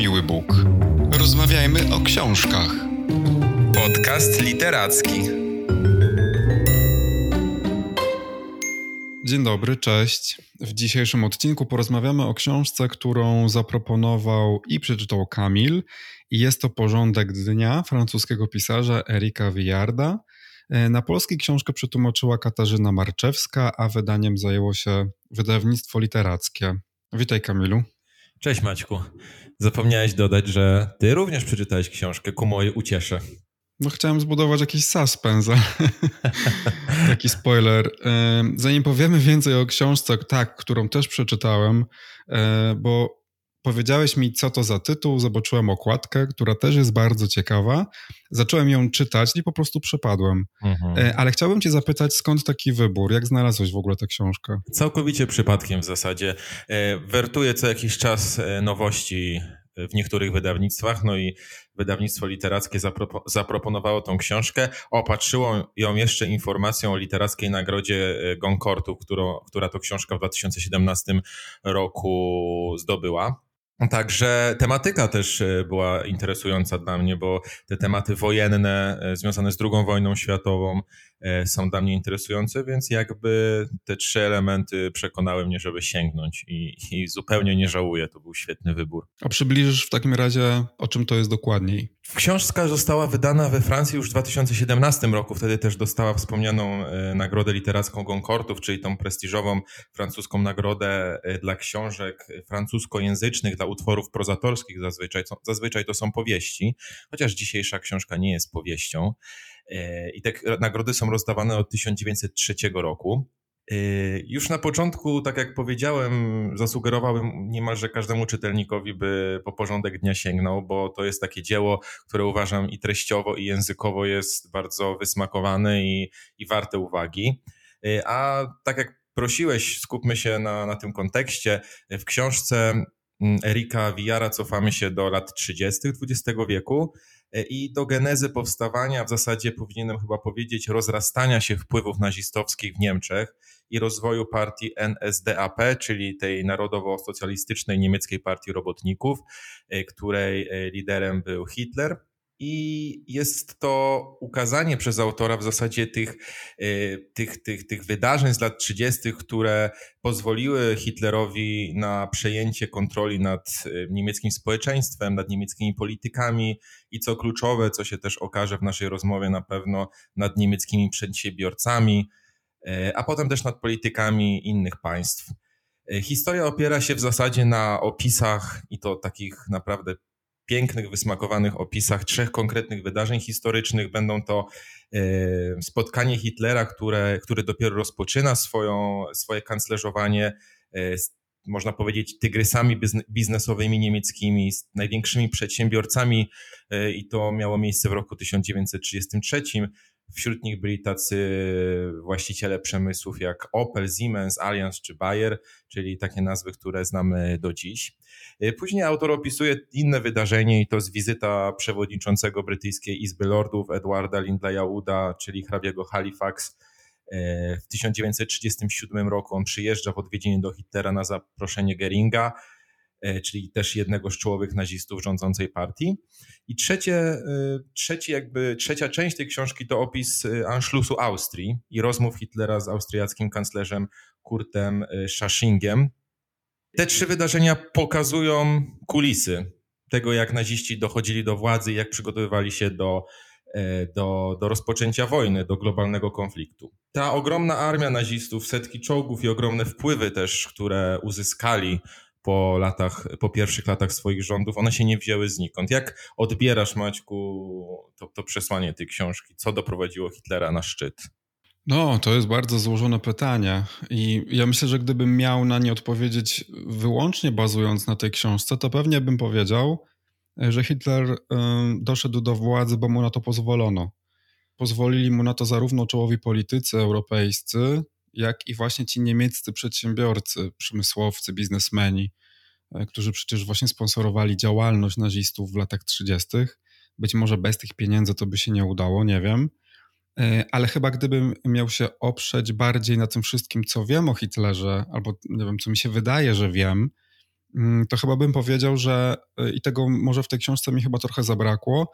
miły Bóg. Rozmawiajmy o książkach. Podcast literacki. Dzień dobry, cześć. W dzisiejszym odcinku porozmawiamy o książce, którą zaproponował i przeczytał Kamil. Jest to Porządek Dnia francuskiego pisarza Erika Vuillarda. Na polski książkę przetłumaczyła Katarzyna Marczewska, a wydaniem zajęło się Wydawnictwo Literackie. Witaj, Kamilu. Cześć, Maćku. Zapomniałeś dodać, że ty również przeczytałeś książkę, ku mojej uciesze. No chciałem zbudować jakiś suspens, taki spoiler. Zanim powiemy więcej o książce, tak, którą też przeczytałem, bo powiedziałeś mi, co to za tytuł, zobaczyłem okładkę, która też jest bardzo ciekawa, zacząłem ją czytać i po prostu przepadłem. Ale chciałbym cię zapytać, skąd taki wybór, jak znalazłeś w ogóle tę książkę? Całkowicie przypadkiem w zasadzie. Wertuję co jakiś czas nowości w niektórych wydawnictwach, no i Wydawnictwo Literackie zaproponowało tą książkę. Opatrzyło ją jeszcze informacją o literackiej nagrodzie Goncourtu, która to książka w 2017 roku zdobyła. Także tematyka też była interesująca dla mnie, bo te tematy wojenne związane z II wojną światową są dla mnie interesujące, więc jakby te trzy elementy przekonały mnie, żeby sięgnąć i zupełnie nie żałuję, to był świetny wybór. A przybliżysz w takim razie, o czym to jest dokładniej? Książka została wydana we Francji już w 2017 roku, wtedy też dostała wspomnianą nagrodę literacką Goncourtów, czyli tą prestiżową francuską nagrodę dla książek francuskojęzycznych, dla utworów prozatorskich zazwyczaj to są powieści, chociaż dzisiejsza książka nie jest powieścią. I te nagrody są rozdawane od 1903 roku. Już na początku, tak jak powiedziałem, zasugerowałem niemalże każdemu czytelnikowi, by po Porządek Dnia sięgnął, bo to jest takie dzieło, które uważam i treściowo, i językowo jest bardzo wysmakowane i warte uwagi. A tak jak prosiłeś, skupmy się na tym kontekście. W książce Erika Vuillarda cofamy się do lat 30. XX wieku i do genezy powstawania, w zasadzie powinienem chyba powiedzieć, rozrastania się wpływów nazistowskich w Niemczech i rozwoju partii NSDAP, czyli tej narodowo-socjalistycznej niemieckiej partii robotników, której liderem był Hitler. I jest to ukazanie przez autora w zasadzie tych wydarzeń z lat 30., które pozwoliły Hitlerowi na przejęcie kontroli nad niemieckim społeczeństwem, nad niemieckimi politykami i co kluczowe, co się też okaże w naszej rozmowie na pewno, nad niemieckimi przedsiębiorcami, a potem też nad politykami innych państw. Historia opiera się w zasadzie na opisach i to takich naprawdę pięknych, wysmakowanych opisach trzech konkretnych wydarzeń historycznych. Będą to spotkanie Hitlera, który dopiero rozpoczyna swoje kanclerzowanie, można powiedzieć, tygrysami biznesowymi niemieckimi, z największymi przedsiębiorcami i to miało miejsce w roku 1933. Wśród nich byli tacy właściciele przemysłów jak Opel, Siemens, Allianz czy Bayer, czyli takie nazwy, które znamy do dziś. Później autor opisuje inne wydarzenie i to jest wizyta przewodniczącego brytyjskiej Izby Lordów Edwarda Lindley Halifaxa, czyli hrabiego Halifax. W 1937 roku on przyjeżdża w odwiedzinie do Hitlera na zaproszenie Göringa, czyli też jednego z czołowych nazistów rządzącej partii. I trzecia część tej książki to opis Anschlussu Austrii i rozmów Hitlera z austriackim kanclerzem Kurtem Schuschniggiem. Te trzy wydarzenia pokazują kulisy tego, jak naziści dochodzili do władzy i jak przygotowywali się do rozpoczęcia wojny, do globalnego konfliktu. Ta ogromna armia nazistów, setki czołgów i ogromne wpływy też, które uzyskali po pierwszych latach swoich rządów, one się nie wzięły znikąd. Jak odbierasz, Maćku, to przesłanie tej książki? Co doprowadziło Hitlera na szczyt? No, to jest bardzo złożone pytanie i ja myślę, że gdybym miał na nie odpowiedzieć wyłącznie bazując na tej książce, to pewnie bym powiedział, że Hitler doszedł do władzy, bo mu na to pozwolono. Pozwolili mu na to zarówno czołowi politycy europejscy, jak i właśnie ci niemieccy przedsiębiorcy, przemysłowcy, biznesmeni, którzy przecież właśnie sponsorowali działalność nazistów w latach 30. Być może bez tych pieniędzy to by się nie udało, nie wiem. Ale chyba gdybym miał się oprzeć bardziej na tym wszystkim, co wiem o Hitlerze, albo nie wiem, co mi się wydaje, że wiem, to chyba bym powiedział, że i tego może w tej książce mi chyba trochę zabrakło,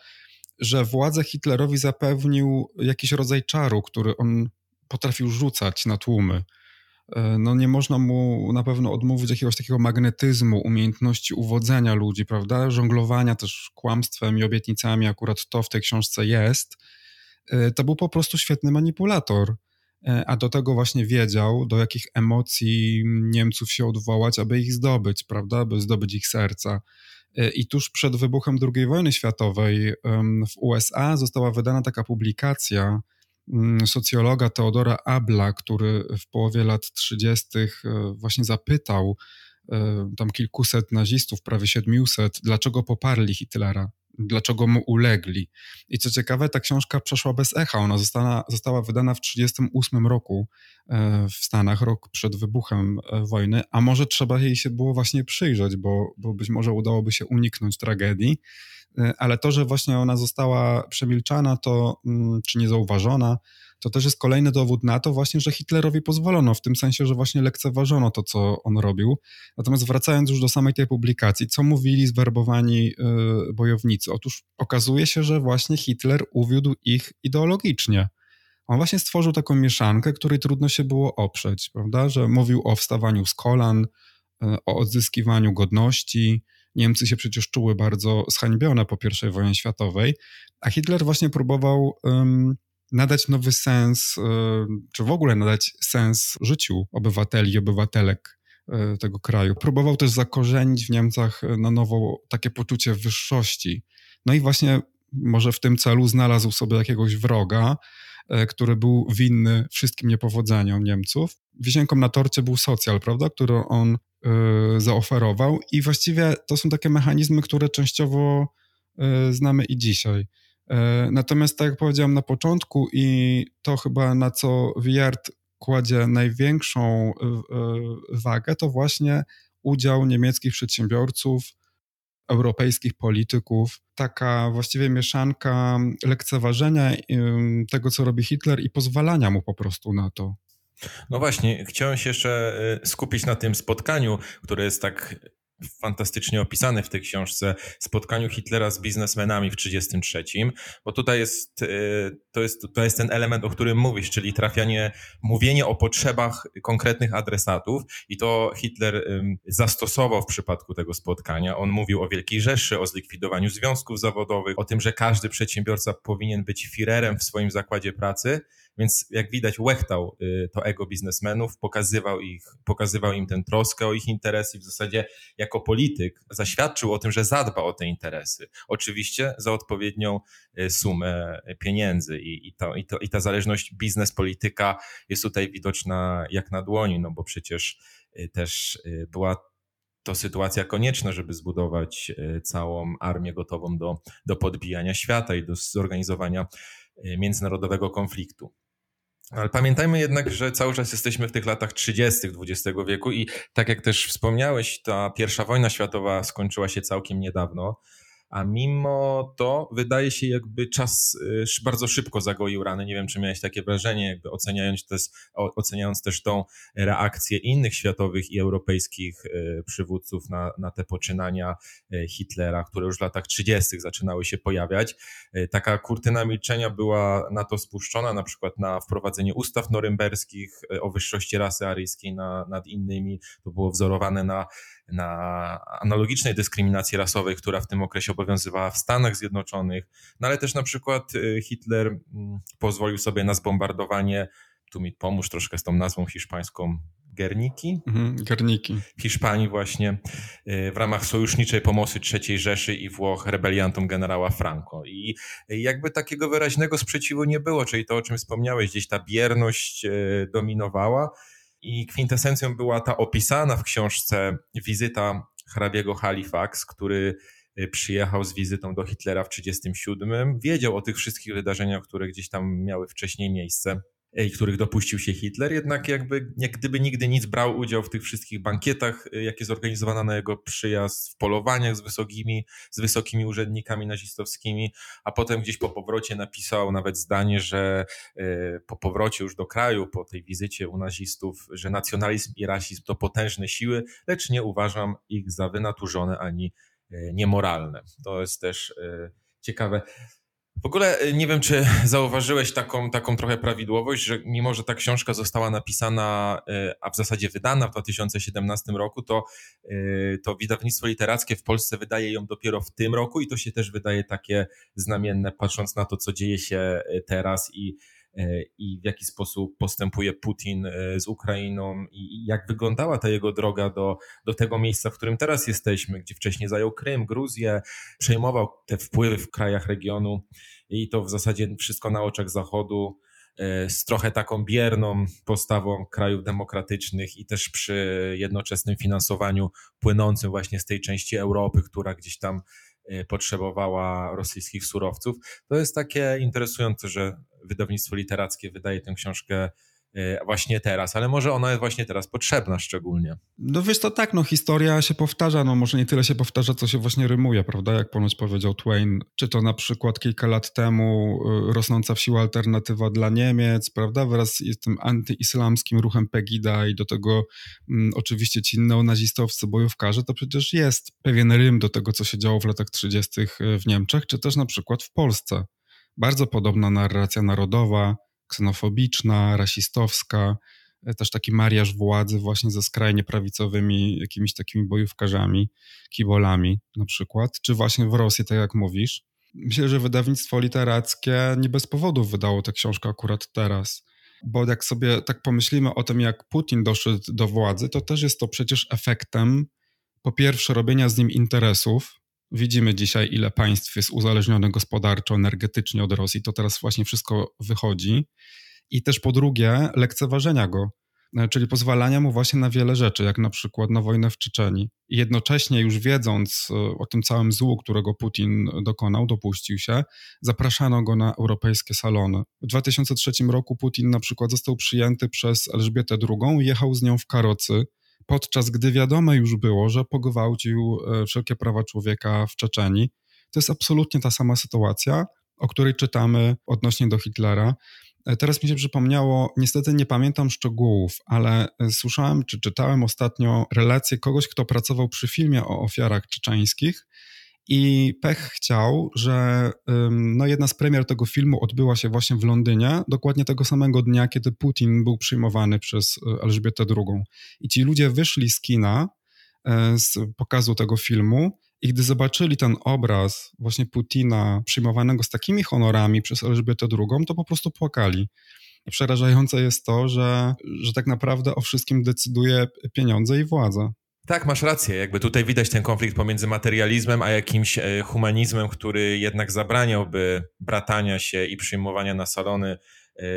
że władzę Hitlerowi zapewnił jakiś rodzaj czaru, który on potrafił rzucać na tłumy. No nie można mu na pewno odmówić jakiegoś takiego magnetyzmu, umiejętności uwodzenia ludzi, prawda? Żonglowania też kłamstwem i obietnicami, akurat to w tej książce jest. To był po prostu świetny manipulator, a do tego właśnie wiedział, do jakich emocji Niemców się odwołać, aby ich zdobyć, prawda? Aby zdobyć ich serca. I tuż przed wybuchem II wojny światowej w USA została wydana taka publikacja socjologa Theodora Abla, który w połowie lat 30. właśnie zapytał tam kilkuset nazistów, prawie 700, dlaczego poparli Hitlera, dlaczego mu ulegli. I co ciekawe, ta książka przeszła bez echa. Ona została wydana w 1938 roku w Stanach, rok przed wybuchem wojny, a może trzeba jej się było właśnie przyjrzeć, bo być może udałoby się uniknąć tragedii, ale to, że właśnie ona została przemilczana to, czy niezauważona, to też jest kolejny dowód na to właśnie, że Hitlerowi pozwolono, w tym sensie, że właśnie lekceważono to, co on robił. Natomiast wracając już do samej tej publikacji, co mówili zwerbowani bojownicy? Otóż okazuje się, że właśnie Hitler uwiódł ich ideologicznie. On właśnie stworzył taką mieszankę, której trudno się było oprzeć, prawda? Że mówił o wstawaniu z kolan, o odzyskiwaniu godności. Niemcy się przecież czuły bardzo zhańbione po I wojnie światowej, a Hitler właśnie próbował nadać nowy sens, czy w ogóle nadać sens życiu obywateli i obywatelek tego kraju. Próbował też zakorzenić w Niemcach na nowo takie poczucie wyższości. No i właśnie może w tym celu znalazł sobie jakiegoś wroga, który był winny wszystkim niepowodzeniom Niemców. Wisienką na torcie był socjal, prawda, który on zaoferował i właściwie to są takie mechanizmy, które częściowo znamy i dzisiaj. Natomiast tak jak powiedziałem na początku i to chyba na co Vuillard kładzie największą wagę, to właśnie udział niemieckich przedsiębiorców, europejskich polityków, taka właściwie mieszanka lekceważenia tego, co robi Hitler i pozwalania mu po prostu na to. No właśnie, chciałem się jeszcze skupić na tym spotkaniu, które jest tak fantastycznie opisane w tej książce, spotkaniu Hitlera z biznesmenami w 1933, bo tutaj jest to jest ten element, o którym mówisz, czyli mówienie o potrzebach konkretnych adresatów i to Hitler zastosował w przypadku tego spotkania. On mówił o Wielkiej Rzeszy, o zlikwidowaniu związków zawodowych, o tym, że każdy przedsiębiorca powinien być firerem w swoim zakładzie pracy, więc jak widać łechtał to ego biznesmenów, pokazywał im tę troskę o ich interesy i w zasadzie jako polityk zaświadczył o tym, że zadba o te interesy. Oczywiście za odpowiednią sumę pieniędzy i ta zależność biznes-polityka jest tutaj widoczna jak na dłoni, no bo przecież też była to sytuacja konieczna, żeby zbudować całą armię gotową do podbijania świata i do zorganizowania międzynarodowego konfliktu. Ale pamiętajmy jednak, że cały czas jesteśmy w tych latach 30. XX wieku i tak jak też wspomniałeś, ta pierwsza wojna światowa skończyła się całkiem niedawno, a mimo to wydaje się jakby czas bardzo szybko zagoił rany. Nie wiem, czy miałeś takie wrażenie, jakby oceniając też tą reakcję innych światowych i europejskich przywódców na te poczynania Hitlera, które już w latach 30. zaczynały się pojawiać. Taka kurtyna milczenia była na to spuszczona, na przykład na wprowadzenie ustaw norymberskich o wyższości rasy aryjskiej nad innymi. To było wzorowane na analogicznej dyskryminacji rasowej, która w tym okresie obowiązywała w Stanach Zjednoczonych, no ale też na przykład Hitler pozwolił sobie na zbombardowanie, tu mi pomóż troszkę z tą nazwą hiszpańską, Guerniki. W Hiszpanii właśnie w ramach sojuszniczej pomocy III Rzeszy i Włoch rebeliantom generała Franco. I jakby takiego wyraźnego sprzeciwu nie było, czyli to, o czym wspomniałeś, gdzieś ta bierność dominowała. I kwintesencją była ta opisana w książce wizyta hrabiego Halifax, który przyjechał z wizytą do Hitlera w 1937. Wiedział o tych wszystkich wydarzeniach, które gdzieś tam miały wcześniej miejsce. których dopuścił się Hitler, jednak jak gdyby nigdy nic brał udział w tych wszystkich bankietach, jakie zorganizowano na jego przyjazd, w polowaniach z wysokimi urzędnikami nazistowskimi, a potem gdzieś po powrocie napisał nawet zdanie, że po powrocie już do kraju, po tej wizycie u nazistów, że nacjonalizm i rasizm to potężne siły, lecz nie uważam ich za wynaturzone ani niemoralne. To jest też ciekawe. W ogóle nie wiem, czy zauważyłeś taką trochę prawidłowość, że mimo, że ta książka została napisana, a w zasadzie wydana w 2017 roku, to wydawnictwo literackie w Polsce wydaje ją dopiero w tym roku i to się też wydaje takie znamienne, patrząc na to, co dzieje się teraz i w jaki sposób postępuje Putin z Ukrainą i jak wyglądała ta jego droga do tego miejsca, w którym teraz jesteśmy, gdzie wcześniej zajął Krym, Gruzję, przejmował te wpływy w krajach regionu i to w zasadzie wszystko na oczach Zachodu, z trochę taką bierną postawą krajów demokratycznych i też przy jednoczesnym finansowaniu płynącym właśnie z tej części Europy, która gdzieś tam potrzebowała rosyjskich surowców. To jest takie interesujące, że wydawnictwo literackie wydaje tę książkę właśnie teraz, ale może ona jest właśnie teraz potrzebna szczególnie. No wiesz, to tak, historia się powtarza, może nie tyle się powtarza, co się właśnie rymuje, prawda? Jak ponoć powiedział Twain, czy to na przykład kilka lat temu rosnąca w siłę alternatywa dla Niemiec, prawda? Wraz z tym antyislamskim ruchem Pegida i do tego oczywiście ci neonazistowscy bojówkarze, to przecież jest pewien rym do tego, co się działo w latach 30. w Niemczech, czy też na przykład w Polsce. Bardzo podobna narracja narodowa, ksenofobiczna, rasistowska, też taki mariaż władzy właśnie ze skrajnie prawicowymi jakimiś takimi bojówkarzami, kibolami na przykład, czy właśnie w Rosji, tak jak mówisz. Myślę, że wydawnictwo literackie nie bez powodu wydało tę książkę akurat teraz, bo jak sobie tak pomyślimy o tym, jak Putin doszedł do władzy, to też jest to przecież efektem, po pierwsze, robienia z nim interesów. Widzimy dzisiaj, ile państw jest uzależnione gospodarczo, energetycznie od Rosji. To teraz właśnie wszystko wychodzi. I też po drugie, lekceważenia go, czyli pozwalania mu właśnie na wiele rzeczy, jak na przykład na wojnę w Czeczenii. I jednocześnie już wiedząc o tym całym złu, którego Putin dokonał, dopuścił się, zapraszano go na europejskie salony. W 2003 roku Putin na przykład został przyjęty przez Elżbietę II i jechał z nią w karocy, podczas gdy wiadomo już było, że pogwałcił wszelkie prawa człowieka w Czeczenii. To jest absolutnie ta sama sytuacja, o której czytamy odnośnie do Hitlera. Teraz mi się przypomniało, niestety nie pamiętam szczegółów, ale słyszałem czy czytałem ostatnio relację kogoś, kto pracował przy filmie o ofiarach czeczeńskich i pech chciał, że jedna z premier tego filmu odbyła się właśnie w Londynie, dokładnie tego samego dnia, kiedy Putin był przyjmowany przez Elżbietę II. I ci ludzie wyszli z kina, z pokazu tego filmu i gdy zobaczyli ten obraz właśnie Putina przyjmowanego z takimi honorami przez Elżbietę II, to po prostu płakali. Przerażające jest to, że tak naprawdę o wszystkim decyduje pieniądze i władza. Tak, masz rację. Tutaj widać ten konflikt pomiędzy materializmem a jakimś humanizmem, który jednak zabraniałby bratania się i przyjmowania na salony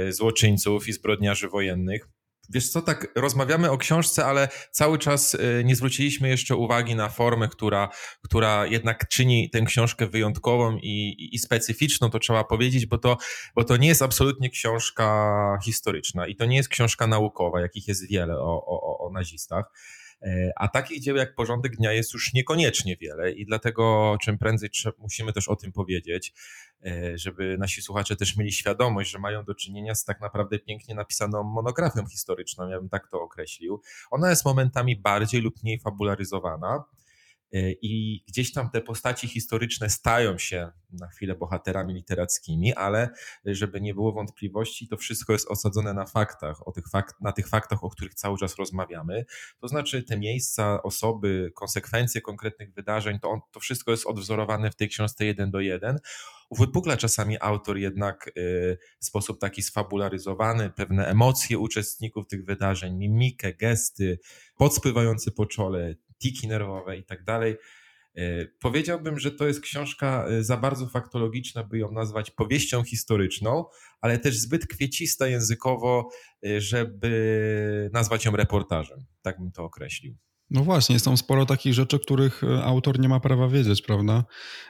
złoczyńców i zbrodniarzy wojennych. Wiesz co, tak rozmawiamy o książce, ale cały czas nie zwróciliśmy jeszcze uwagi na formę, która jednak czyni tę książkę wyjątkową i specyficzną, to trzeba powiedzieć, bo to nie jest absolutnie książka historyczna i to nie jest książka naukowa, jakich jest wiele o nazistach. A takich dzieł jak Porządek Dnia jest już niekoniecznie wiele i dlatego czym prędzej musimy też o tym powiedzieć, żeby nasi słuchacze też mieli świadomość, że mają do czynienia z tak naprawdę pięknie napisaną monografią historyczną, ja bym tak to określił. Ona jest momentami bardziej lub mniej fabularyzowana i gdzieś tam te postaci historyczne stają się na chwilę bohaterami literackimi, ale żeby nie było wątpliwości, to wszystko jest osadzone na faktach, na tych faktach, o których cały czas rozmawiamy. To znaczy te miejsca, osoby, konsekwencje konkretnych wydarzeń, to wszystko jest odwzorowane w tej książce 1:1. Wypukla czasami autor jednak w sposób taki sfabularyzowany pewne emocje uczestników tych wydarzeń, mimikę, gesty, podspływający po czole, tiki nerwowe i tak dalej. Powiedziałbym, że to jest książka za bardzo faktologiczna, by ją nazwać powieścią historyczną, ale też zbyt kwiecista językowo, żeby nazwać ją reportażem. Tak bym to określił. No właśnie, jest tam sporo takich rzeczy, których autor nie ma prawa wiedzieć, prawda?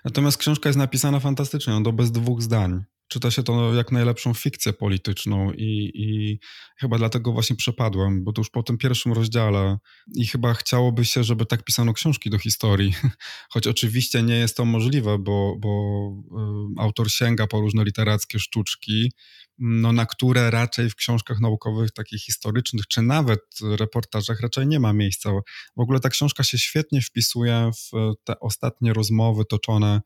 Natomiast książka jest napisana fantastycznie, do bez dwóch zdań. czyta się to jak najlepszą fikcję polityczną i chyba dlatego właśnie przepadłem, bo to już po tym pierwszym rozdziale i chyba chciałoby się, żeby tak pisano książki do historii, choć oczywiście nie jest to możliwe, bo autor sięga po różne literackie sztuczki, no, na które raczej w książkach naukowych, takich historycznych, czy nawet reportażach raczej nie ma miejsca. W ogóle ta książka się świetnie wpisuje w te ostatnie rozmowy toczone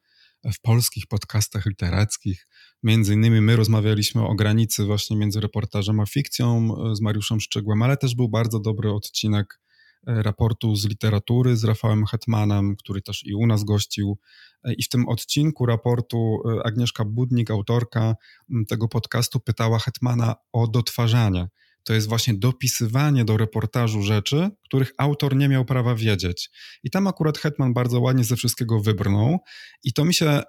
w polskich podcastach literackich. Między innymi my rozmawialiśmy o granicy właśnie między reportażem a fikcją z Mariuszem Szczygłem, ale też był bardzo dobry odcinek Raportu z literatury z Rafałem Hetmanem, który też i u nas gościł. I w tym odcinku Raportu Agnieszka Budnik, autorka tego podcastu, pytała Hetmana o dotwarzanie. To jest właśnie dopisywanie do reportażu rzeczy, których autor nie miał prawa wiedzieć. I tam akurat Hetman bardzo ładnie ze wszystkiego wybrnął. I to mi się,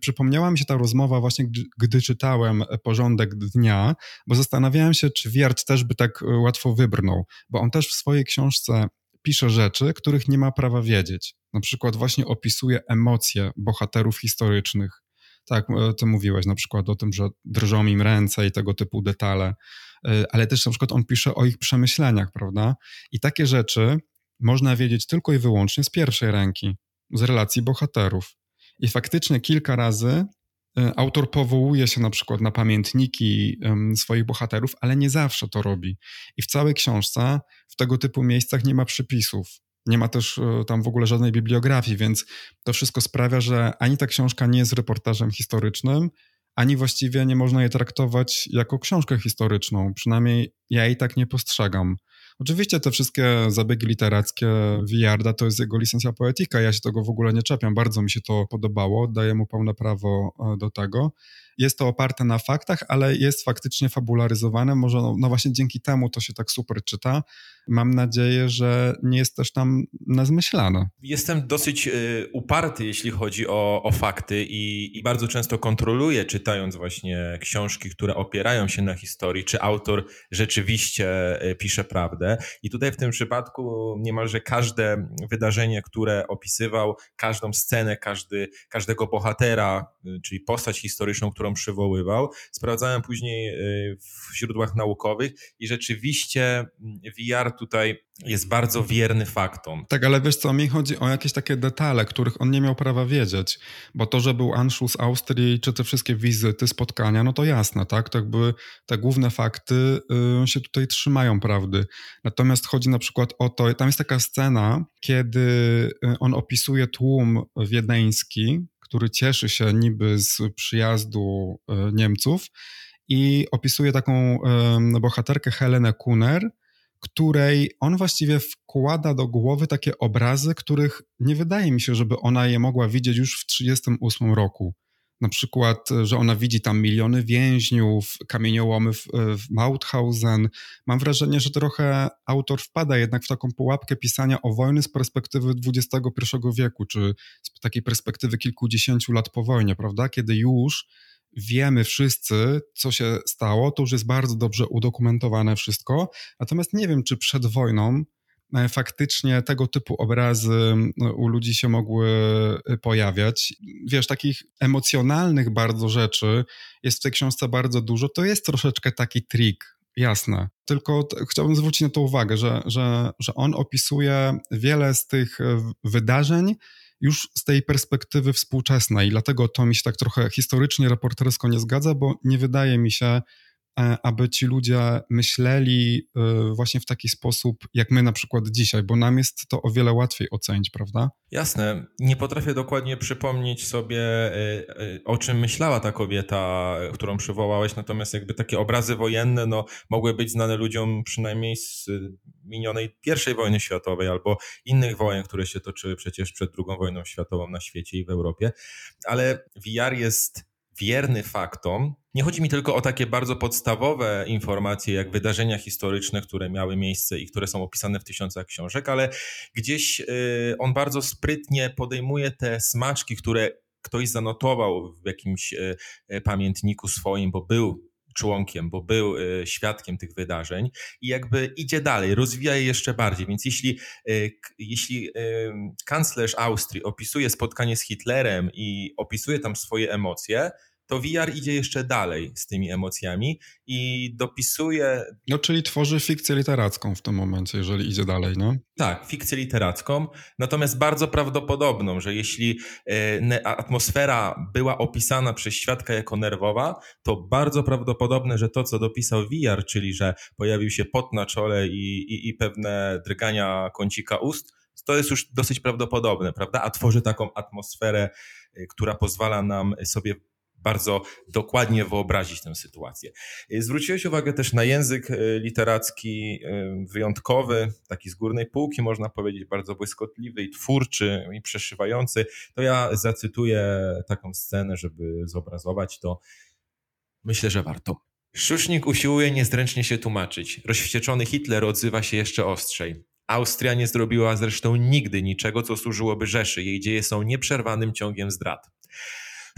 przypomniała mi się ta rozmowa właśnie, gdy czytałem Porządek Dnia, bo zastanawiałem się, czy Vuillard też by tak łatwo wybrnął, bo on też w swojej książce pisze rzeczy, których nie ma prawa wiedzieć. Na przykład właśnie opisuje emocje bohaterów historycznych. Tak, ty mówiłeś na przykład o tym, że drżą im ręce i tego typu detale, ale też na przykład on pisze o ich przemyśleniach, prawda? I takie rzeczy można wiedzieć tylko i wyłącznie z pierwszej ręki, z relacji bohaterów. I faktycznie kilka razy autor powołuje się na przykład na pamiętniki swoich bohaterów, ale nie zawsze to robi. I w całej książce w tego typu miejscach nie ma przypisów. Nie ma też tam w ogóle żadnej bibliografii, więc to wszystko sprawia, że ani ta książka nie jest reportażem historycznym, ani właściwie nie można jej traktować jako książkę historyczną. Przynajmniej ja jej tak nie postrzegam. Oczywiście te wszystkie zabiegi literackie Vuillarda to jest jego licencja poetyka. Ja się tego w ogóle nie czepiam. Bardzo mi się to podobało. Daję mu pełne prawo do tego. Jest to oparte na faktach, ale jest faktycznie fabularyzowane. Może no właśnie dzięki temu to się tak super czyta. Mam nadzieję, że nie jest też tam nazmyślane. Jestem dosyć uparty, jeśli chodzi o fakty i bardzo często kontroluję, czytając właśnie książki, które opierają się na historii, czy autor rzeczywiście pisze prawdę. I tutaj w tym przypadku niemalże każde wydarzenie, które opisywał, każdą scenę, każdego bohatera, czyli postać historyczną, którą przywoływał, sprawdzałem później w źródłach naukowych i rzeczywiście Vuillard tutaj jest bardzo wierny faktom. Tak, ale wiesz co, mi chodzi o jakieś takie detale, których on nie miał prawa wiedzieć, bo to, że był Anschluss z Austrii, czy te wszystkie wizyty, spotkania, no to jasne, tak? Tak by te główne fakty się tutaj trzymają prawdy. Natomiast chodzi na przykład o to, tam jest taka scena, kiedy on opisuje tłum wiedeński, który cieszy się niby z przyjazdu Niemców i opisuje taką bohaterkę Helenę Kuhner, której on właściwie wkłada do głowy takie obrazy, których nie wydaje mi się, żeby ona je mogła widzieć już w 1938 roku. Na przykład, że ona widzi tam miliony więźniów, kamieniołomy w Mauthausen. Mam wrażenie, że trochę autor wpada jednak w taką pułapkę pisania o wojny z perspektywy XXI wieku, czy z takiej perspektywy kilkudziesięciu lat po wojnie, prawda? Kiedy już wiemy wszyscy, co się stało, to już jest bardzo dobrze udokumentowane wszystko. Natomiast nie wiem, czy przed wojną faktycznie tego typu obrazy u ludzi się mogły pojawiać. Wiesz, takich emocjonalnych bardzo rzeczy jest w tej książce bardzo dużo. To jest troszeczkę taki trik, jasne. Tylko chciałbym zwrócić na to uwagę, że on opisuje wiele z tych wydarzeń już z tej perspektywy współczesnej. Dlatego to mi się tak trochę historycznie, reportersko nie zgadza, bo nie wydaje mi się, aby ci ludzie myśleli właśnie w taki sposób, jak my na przykład dzisiaj, bo nam jest to o wiele łatwiej ocenić, prawda? Jasne. Nie potrafię dokładnie przypomnieć sobie, o czym myślała ta kobieta, którą przywołałeś, natomiast jakby takie obrazy wojenne no, mogły być znane ludziom przynajmniej z minionej I wojny światowej albo innych wojen, które się toczyły przecież przed II wojną światową na świecie i w Europie, ale Vuillard jest wierny faktom. Nie chodzi mi tylko o takie bardzo podstawowe informacje, jak wydarzenia historyczne, które miały miejsce i które są opisane w tysiącach książek, ale gdzieś on bardzo sprytnie podejmuje te smaczki, które ktoś zanotował w jakimś pamiętniku swoim, bo był członkiem, bo był świadkiem tych wydarzeń i jakby idzie dalej, rozwija je jeszcze bardziej. Więc jeśli kanclerz Austrii opisuje spotkanie z Hitlerem i opisuje tam swoje emocje, to Vuillard idzie jeszcze dalej z tymi emocjami i dopisuje... No czyli tworzy fikcję literacką w tym momencie, jeżeli idzie dalej, no? Tak, fikcję literacką, natomiast bardzo prawdopodobną, że jeśli atmosfera była opisana przez świadka jako nerwowa, to bardzo prawdopodobne, że to, co dopisał Vuillard, czyli że pojawił się pot na czole i pewne drgania kącika ust, to jest już dosyć prawdopodobne, prawda? A tworzy taką atmosferę, która pozwala nam sobie bardzo dokładnie wyobrazić tę sytuację. Zwróciłeś uwagę też na język literacki wyjątkowy, taki z górnej półki, można powiedzieć, bardzo błyskotliwy i twórczy i przeszywający. To ja zacytuję taką scenę, żeby zobrazować to. Myślę, że warto. Schuschnigg usiłuje niezręcznie się tłumaczyć. Rozwścieczony Hitler odzywa się jeszcze ostrzej. Austria nie zrobiła zresztą nigdy niczego, co służyłoby Rzeszy. Jej dzieje są nieprzerwanym ciągiem zdrad.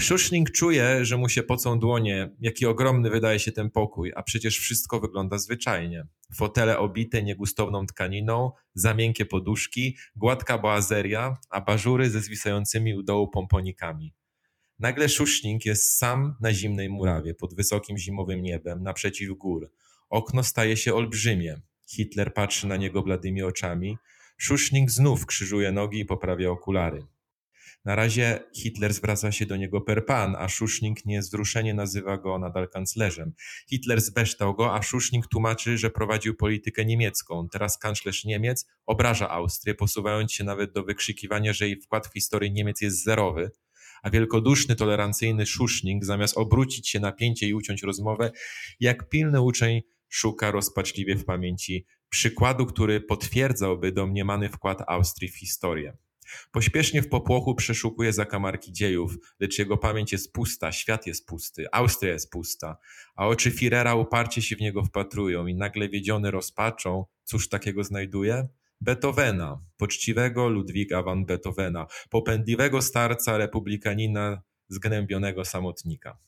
Schuschnigg czuje, że mu się pocą dłonie, jaki ogromny wydaje się ten pokój, a przecież wszystko wygląda zwyczajnie. Fotele obite niegustowną tkaniną, za miękkie poduszki, gładka boazeria, a abażury ze zwisającymi u dołu pomponikami. Nagle Schuschnigg jest sam na zimnej murawie, pod wysokim zimowym niebem, naprzeciw gór. Okno staje się olbrzymie. Hitler patrzy na niego bladymi oczami. Schuschnigg znów krzyżuje nogi i poprawia okulary. Na razie Hitler zwraca się do niego per pan, a Schuschnigg niewzruszenie nazywa go nadal kanclerzem. Hitler zbeształ go, a Schuschnigg tłumaczy, że prowadził politykę niemiecką. Teraz kanclerz Niemiec obraża Austrię, posuwając się nawet do wykrzykiwania, że jej wkład w historię Niemiec jest zerowy, a wielkoduszny, tolerancyjny Schuschnigg zamiast obrócić się na pięcie i uciąć rozmowę, jak pilny uczeń szuka rozpaczliwie w pamięci przykładu, który potwierdzałby domniemany wkład Austrii w historię. Pośpiesznie w popłochu przeszukuje zakamarki dziejów, lecz jego pamięć jest pusta, świat jest pusty, Austria jest pusta, a oczy Firera uparcie się w niego wpatrują i nagle wiedziony rozpaczą, cóż takiego znajduje? Beethovena, poczciwego Ludwiga van Beethovena, popędliwego starca republikanina, zgnębionego samotnika.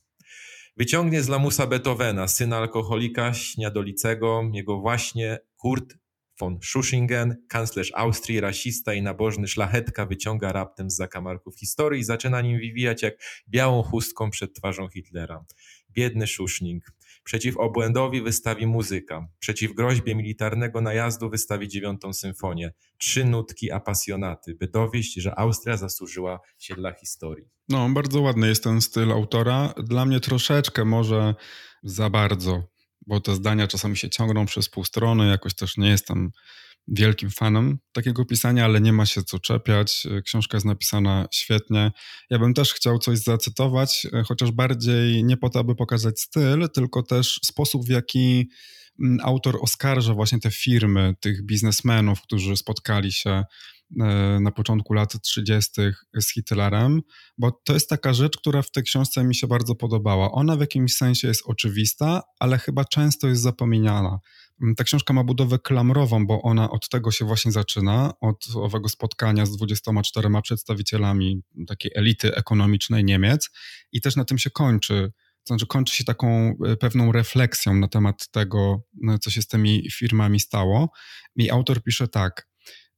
Wyciągnie z lamusa Beethovena, syna alkoholika śniadolicego, jego właśnie Kurt von Schuschingen, kanclerz Austrii, rasista i nabożny szlachetka, wyciąga raptem z zakamarków historii i zaczyna nim wywijać jak białą chustką przed twarzą Hitlera. Biedny Schuschnigg. Przeciw obłędowi wystawi muzyka. Przeciw groźbie militarnego najazdu wystawi 9. symfonię. 3 nutki apasjonaty, by dowieść, że Austria zasłużyła się dla historii. No, bardzo ładny jest ten styl autora. Dla mnie troszeczkę może za bardzo, bo te zdania czasami się ciągną przez pół strony, jakoś też nie jestem wielkim fanem takiego pisania, ale nie ma się co czepiać. Książka jest napisana świetnie. Ja bym też chciał coś zacytować, chociaż bardziej nie po to, aby pokazać styl, tylko też sposób, w jaki autor oskarża właśnie te firmy, tych biznesmenów, którzy spotkali się na początku lat 30. z Hitlerem, bo to jest taka rzecz, która w tej książce mi się bardzo podobała. Ona w jakimś sensie jest oczywista, ale chyba często jest zapomniana. Ta książka ma budowę klamrową, bo ona od tego się właśnie zaczyna, od owego spotkania z 24 przedstawicielami takiej elity ekonomicznej Niemiec i też na tym się kończy. Znaczy kończy się taką pewną refleksją na temat tego, co się z tymi firmami stało. I autor pisze tak.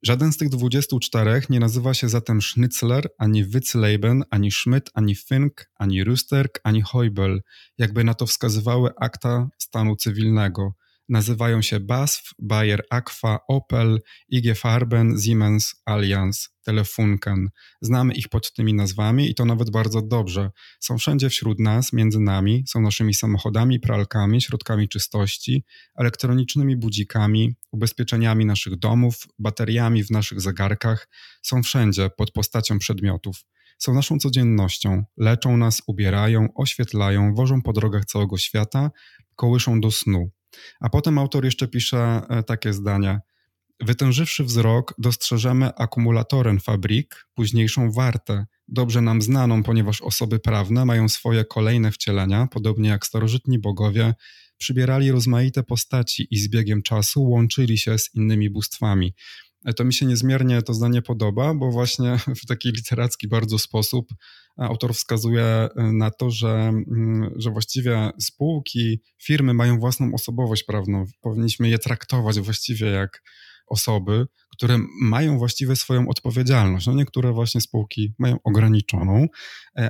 Żaden z tych 24 nie nazywa się zatem Schnitzler, ani Witzleben, ani Schmidt, ani Fink, ani Rüsterk, ani Heubel, jakby na to wskazywały akta stanu cywilnego. Nazywają się BASF, Bayer, Aqua, Opel, IG Farben, Siemens, Allianz, Telefunken. Znamy ich pod tymi nazwami i to nawet bardzo dobrze. Są wszędzie wśród nas, między nami, są naszymi samochodami, pralkami, środkami czystości, elektronicznymi budzikami, ubezpieczeniami naszych domów, bateriami w naszych zegarkach. Są wszędzie pod postacią przedmiotów. Są naszą codziennością, leczą nas, ubierają, oświetlają, wożą po drogach całego świata, kołyszą do snu. A potem autor jeszcze pisze takie zdania. Wytężywszy wzrok, dostrzeżemy akumulatorem fabryk, późniejszą wartę, dobrze nam znaną, ponieważ osoby prawne mają swoje kolejne wcielenia, podobnie jak starożytni bogowie, przybierali rozmaite postaci i z biegiem czasu łączyli się z innymi bóstwami. To mi się niezmiernie to zdanie podoba, bo właśnie w taki literacki bardzo sposób autor wskazuje na to, że właściwie spółki, firmy mają własną osobowość prawną. Powinniśmy je traktować właściwie jak osoby, które mają właściwie swoją odpowiedzialność. No niektóre właśnie spółki mają ograniczoną,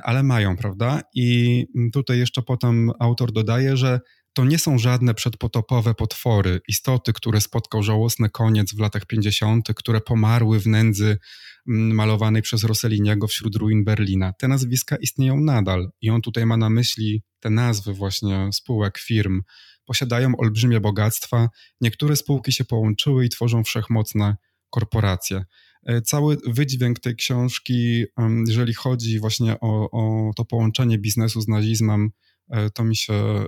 ale mają, prawda? I tutaj jeszcze potem autor dodaje, że to nie są żadne przedpotopowe potwory, istoty, które spotkał żałosny koniec w latach 50., które pomarły w nędzy malowanej przez Rosselliniego wśród ruin Berlina. Te nazwiska istnieją nadal i on tutaj ma na myśli te nazwy właśnie spółek, firm. Posiadają olbrzymie bogactwa, niektóre spółki się połączyły i tworzą wszechmocne korporacje. Cały wydźwięk tej książki, jeżeli chodzi właśnie o to połączenie biznesu z nazizmem, to mi się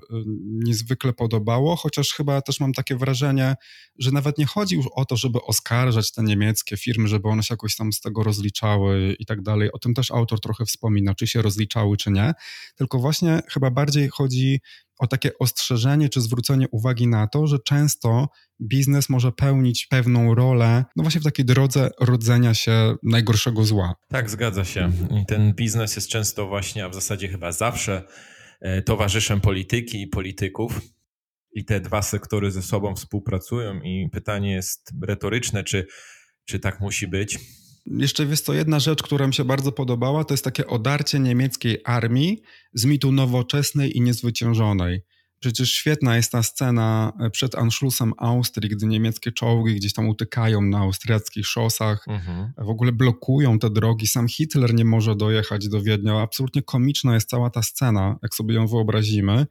niezwykle podobało, chociaż chyba też mam takie wrażenie, że nawet nie chodzi już o to, żeby oskarżać te niemieckie firmy, żeby one się jakoś tam z tego rozliczały i tak dalej. O tym też autor trochę wspomina, czy się rozliczały, czy nie. Tylko właśnie chyba bardziej chodzi o takie ostrzeżenie, czy zwrócenie uwagi na to, że często biznes może pełnić pewną rolę, no właśnie w takiej drodze rodzenia się najgorszego zła. Tak, zgadza się. I ten biznes jest często właśnie, a w zasadzie chyba zawsze towarzyszem polityki i polityków i te dwa sektory ze sobą współpracują i pytanie jest retoryczne, czy tak musi być. Jeszcze jest to jedna rzecz, która mi się bardzo podobała, to jest takie odarcie niemieckiej armii z mitu nowoczesnej i niezwyciężonej. Przecież świetna jest ta scena przed Anschlussem Austrii, gdy niemieckie czołgi gdzieś tam utykają na austriackich szosach, w ogóle blokują te drogi, sam Hitler nie może dojechać do Wiednia. Absolutnie komiczna jest cała ta scena, jak sobie ją wyobrazimy.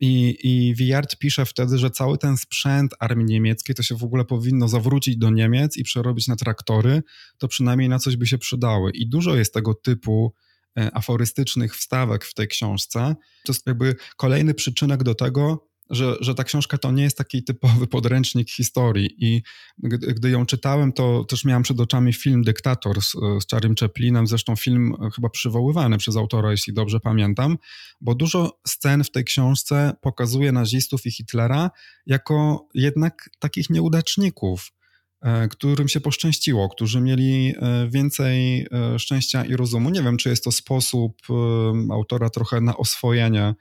I Vuillard pisze wtedy, że cały ten sprzęt armii niemieckiej to się w ogóle powinno zawrócić do Niemiec i przerobić na traktory, to przynajmniej na coś by się przydały. I dużo jest tego typu aforystycznych wstawek w tej książce. To jest jakby kolejny przyczynek do tego, że ta książka to nie jest taki typowy podręcznik historii i gdy ją czytałem, to też miałem przed oczami film Dyktator z Charliem Chaplinem, zresztą film chyba przywoływany przez autora, jeśli dobrze pamiętam, bo dużo scen w tej książce pokazuje nazistów i Hitlera jako jednak takich nieudaczników, którym się poszczęściło, którzy mieli więcej szczęścia i rozumu. Nie wiem, czy jest to sposób autora trochę na oswojenie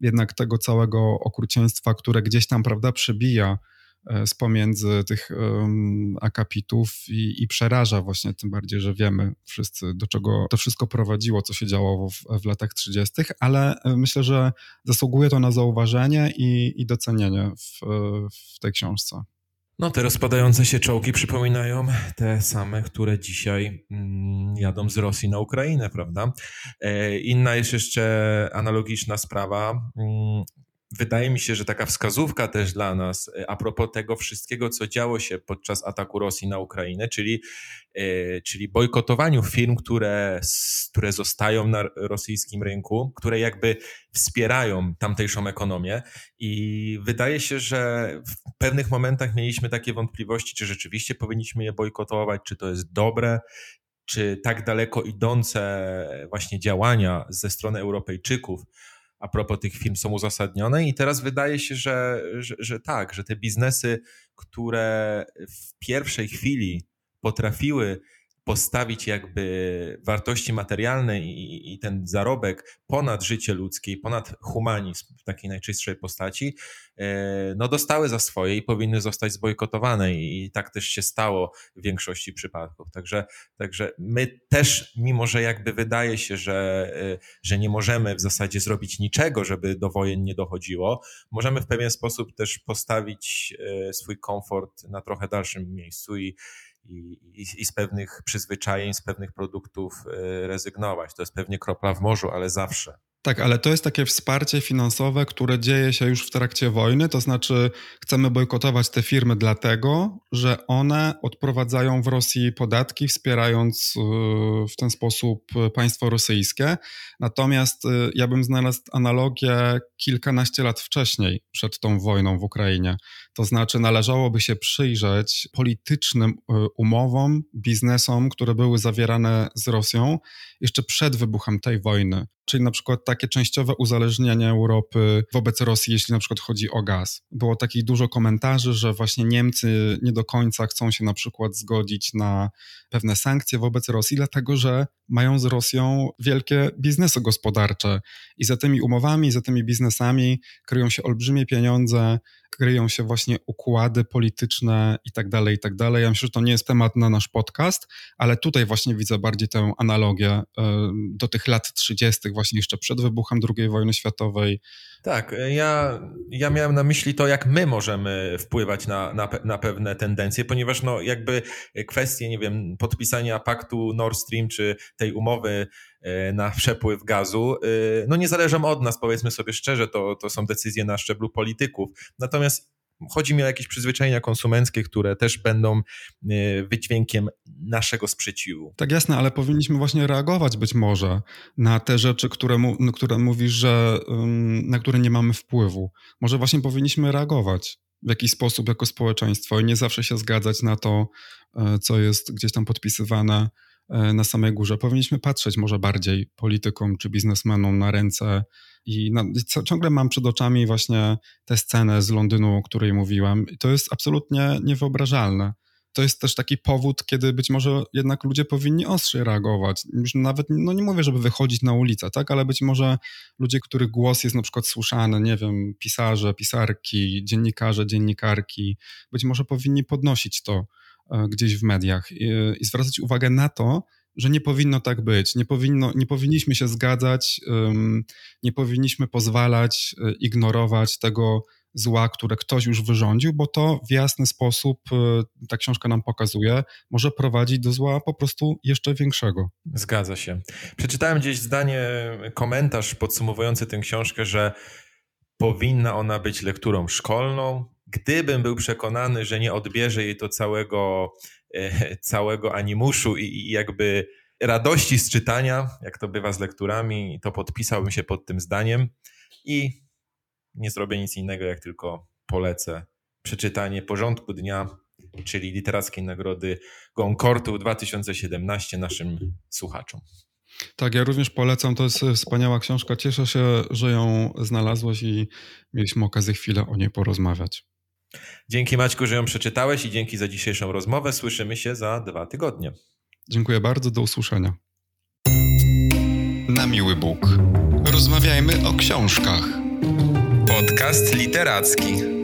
jednak tego całego okrucieństwa, które gdzieś tam, prawda, przebija z pomiędzy tych akapitów i przeraża właśnie, tym bardziej, że wiemy wszyscy, do czego to wszystko prowadziło, co się działo w latach 30., ale myślę, że zasługuje to na zauważenie i docenienie w tej książce. No te rozpadające się czołgi przypominają te same, które dzisiaj jadą z Rosji na Ukrainę, prawda? Inna jest jeszcze analogiczna sprawa. Wydaje mi się, że taka wskazówka też dla nas a propos tego wszystkiego, co działo się podczas ataku Rosji na Ukrainę, czyli bojkotowaniu firm, które zostają na rosyjskim rynku, które jakby wspierają tamtejszą ekonomię i wydaje się, że w pewnych momentach mieliśmy takie wątpliwości, czy rzeczywiście powinniśmy je bojkotować, czy to jest dobre, czy tak daleko idące właśnie działania ze strony Europejczyków a propos tych firm są uzasadnione i teraz wydaje się, że tak, że te biznesy, które w pierwszej chwili potrafiły postawić jakby wartości materialne i ten zarobek ponad życie ludzkie i ponad humanizm w takiej najczystszej postaci, no dostały za swoje i powinny zostać zbojkotowane i tak też się stało w większości przypadków. Także my też, mimo że jakby wydaje się, że nie możemy w zasadzie zrobić niczego, żeby do wojen nie dochodziło, możemy w pewien sposób też postawić swój komfort na trochę dalszym miejscu i z pewnych przyzwyczajeń, z pewnych produktów rezygnować. To jest pewnie kropla w morzu, ale zawsze. Tak, ale to jest takie wsparcie finansowe, które dzieje się już w trakcie wojny, to znaczy chcemy bojkotować te firmy dlatego, że one odprowadzają w Rosji podatki, wspierając w ten sposób państwo rosyjskie. Natomiast ja bym znalazł analogię kilkanaście lat wcześniej, przed tą wojną w Ukrainie. To znaczy należałoby się przyjrzeć politycznym umowom, biznesom, które były zawierane z Rosją jeszcze przed wybuchem tej wojny. Czyli na przykład takie częściowe uzależnienie Europy wobec Rosji, jeśli na przykład chodzi o gaz. Było takich dużo komentarzy, że właśnie Niemcy nie do końca chcą się na przykład zgodzić na pewne sankcje wobec Rosji, dlatego że mają z Rosją wielkie biznesy gospodarcze i za tymi umowami, za tymi biznesami kryją się olbrzymie pieniądze, kryją się właśnie układy polityczne i tak dalej, i tak dalej. Ja myślę, że to nie jest temat na nasz podcast, ale tutaj właśnie widzę bardziej tę analogię do tych lat 30. właśnie jeszcze przed wybuchem II wojny światowej. Tak, ja miałem na myśli to, jak my możemy wpływać na pewne tendencje, ponieważ no jakby kwestie, nie wiem, podpisania paktu Nord Stream czy tej umowy na przepływ gazu, no nie zależą od nas, powiedzmy sobie szczerze, to są decyzje na szczeblu polityków. Natomiast chodzi mi o jakieś przyzwyczajenia konsumenckie, które też będą wydźwiękiem naszego sprzeciwu. Tak, jasne, ale powinniśmy właśnie reagować być może na te rzeczy, które mówisz, że na które nie mamy wpływu. Może właśnie powinniśmy reagować w jakiś sposób jako społeczeństwo i nie zawsze się zgadzać na to, co jest gdzieś tam podpisywane na samej górze. Powinniśmy patrzeć może bardziej politykom czy biznesmenom na ręce i ciągle mam przed oczami właśnie tę scenę z Londynu, o której mówiłem. I to jest absolutnie niewyobrażalne. To jest też taki powód, kiedy być może jednak ludzie powinni ostrzej reagować. Już nawet, nie mówię, żeby wychodzić na ulicę, tak, ale być może ludzie, których głos jest na przykład słyszany, nie wiem, pisarze, pisarki, dziennikarze, dziennikarki, być może powinni podnosić to gdzieś w mediach i zwracać uwagę na to, że nie powinno tak być, nie powinniśmy się zgadzać, nie powinniśmy pozwalać ignorować tego zła, które ktoś już wyrządził, bo to w jasny sposób, ta książka nam pokazuje, może prowadzić do zła po prostu jeszcze większego. Zgadza się. Przeczytałem gdzieś komentarz podsumowujący tę książkę, że powinna ona być lekturą szkolną. Gdybym był przekonany, że nie odbierze jej to całego animuszu i jakby radości z czytania, jak to bywa z lekturami, to podpisałbym się pod tym zdaniem i nie zrobię nic innego, jak tylko polecę przeczytanie Porządku Dnia, czyli Literackiej Nagrody Goncourtu 2017 naszym słuchaczom. Tak, ja również polecam, to jest wspaniała książka, cieszę się, że ją znalazłeś i mieliśmy okazję chwilę o niej porozmawiać. Dzięki Maćku, że ją przeczytałeś i dzięki za dzisiejszą rozmowę. Słyszymy się za 2 tygodnie. Dziękuję bardzo, do usłyszenia. Na miły Bóg. Rozmawiajmy o książkach. Podcast literacki.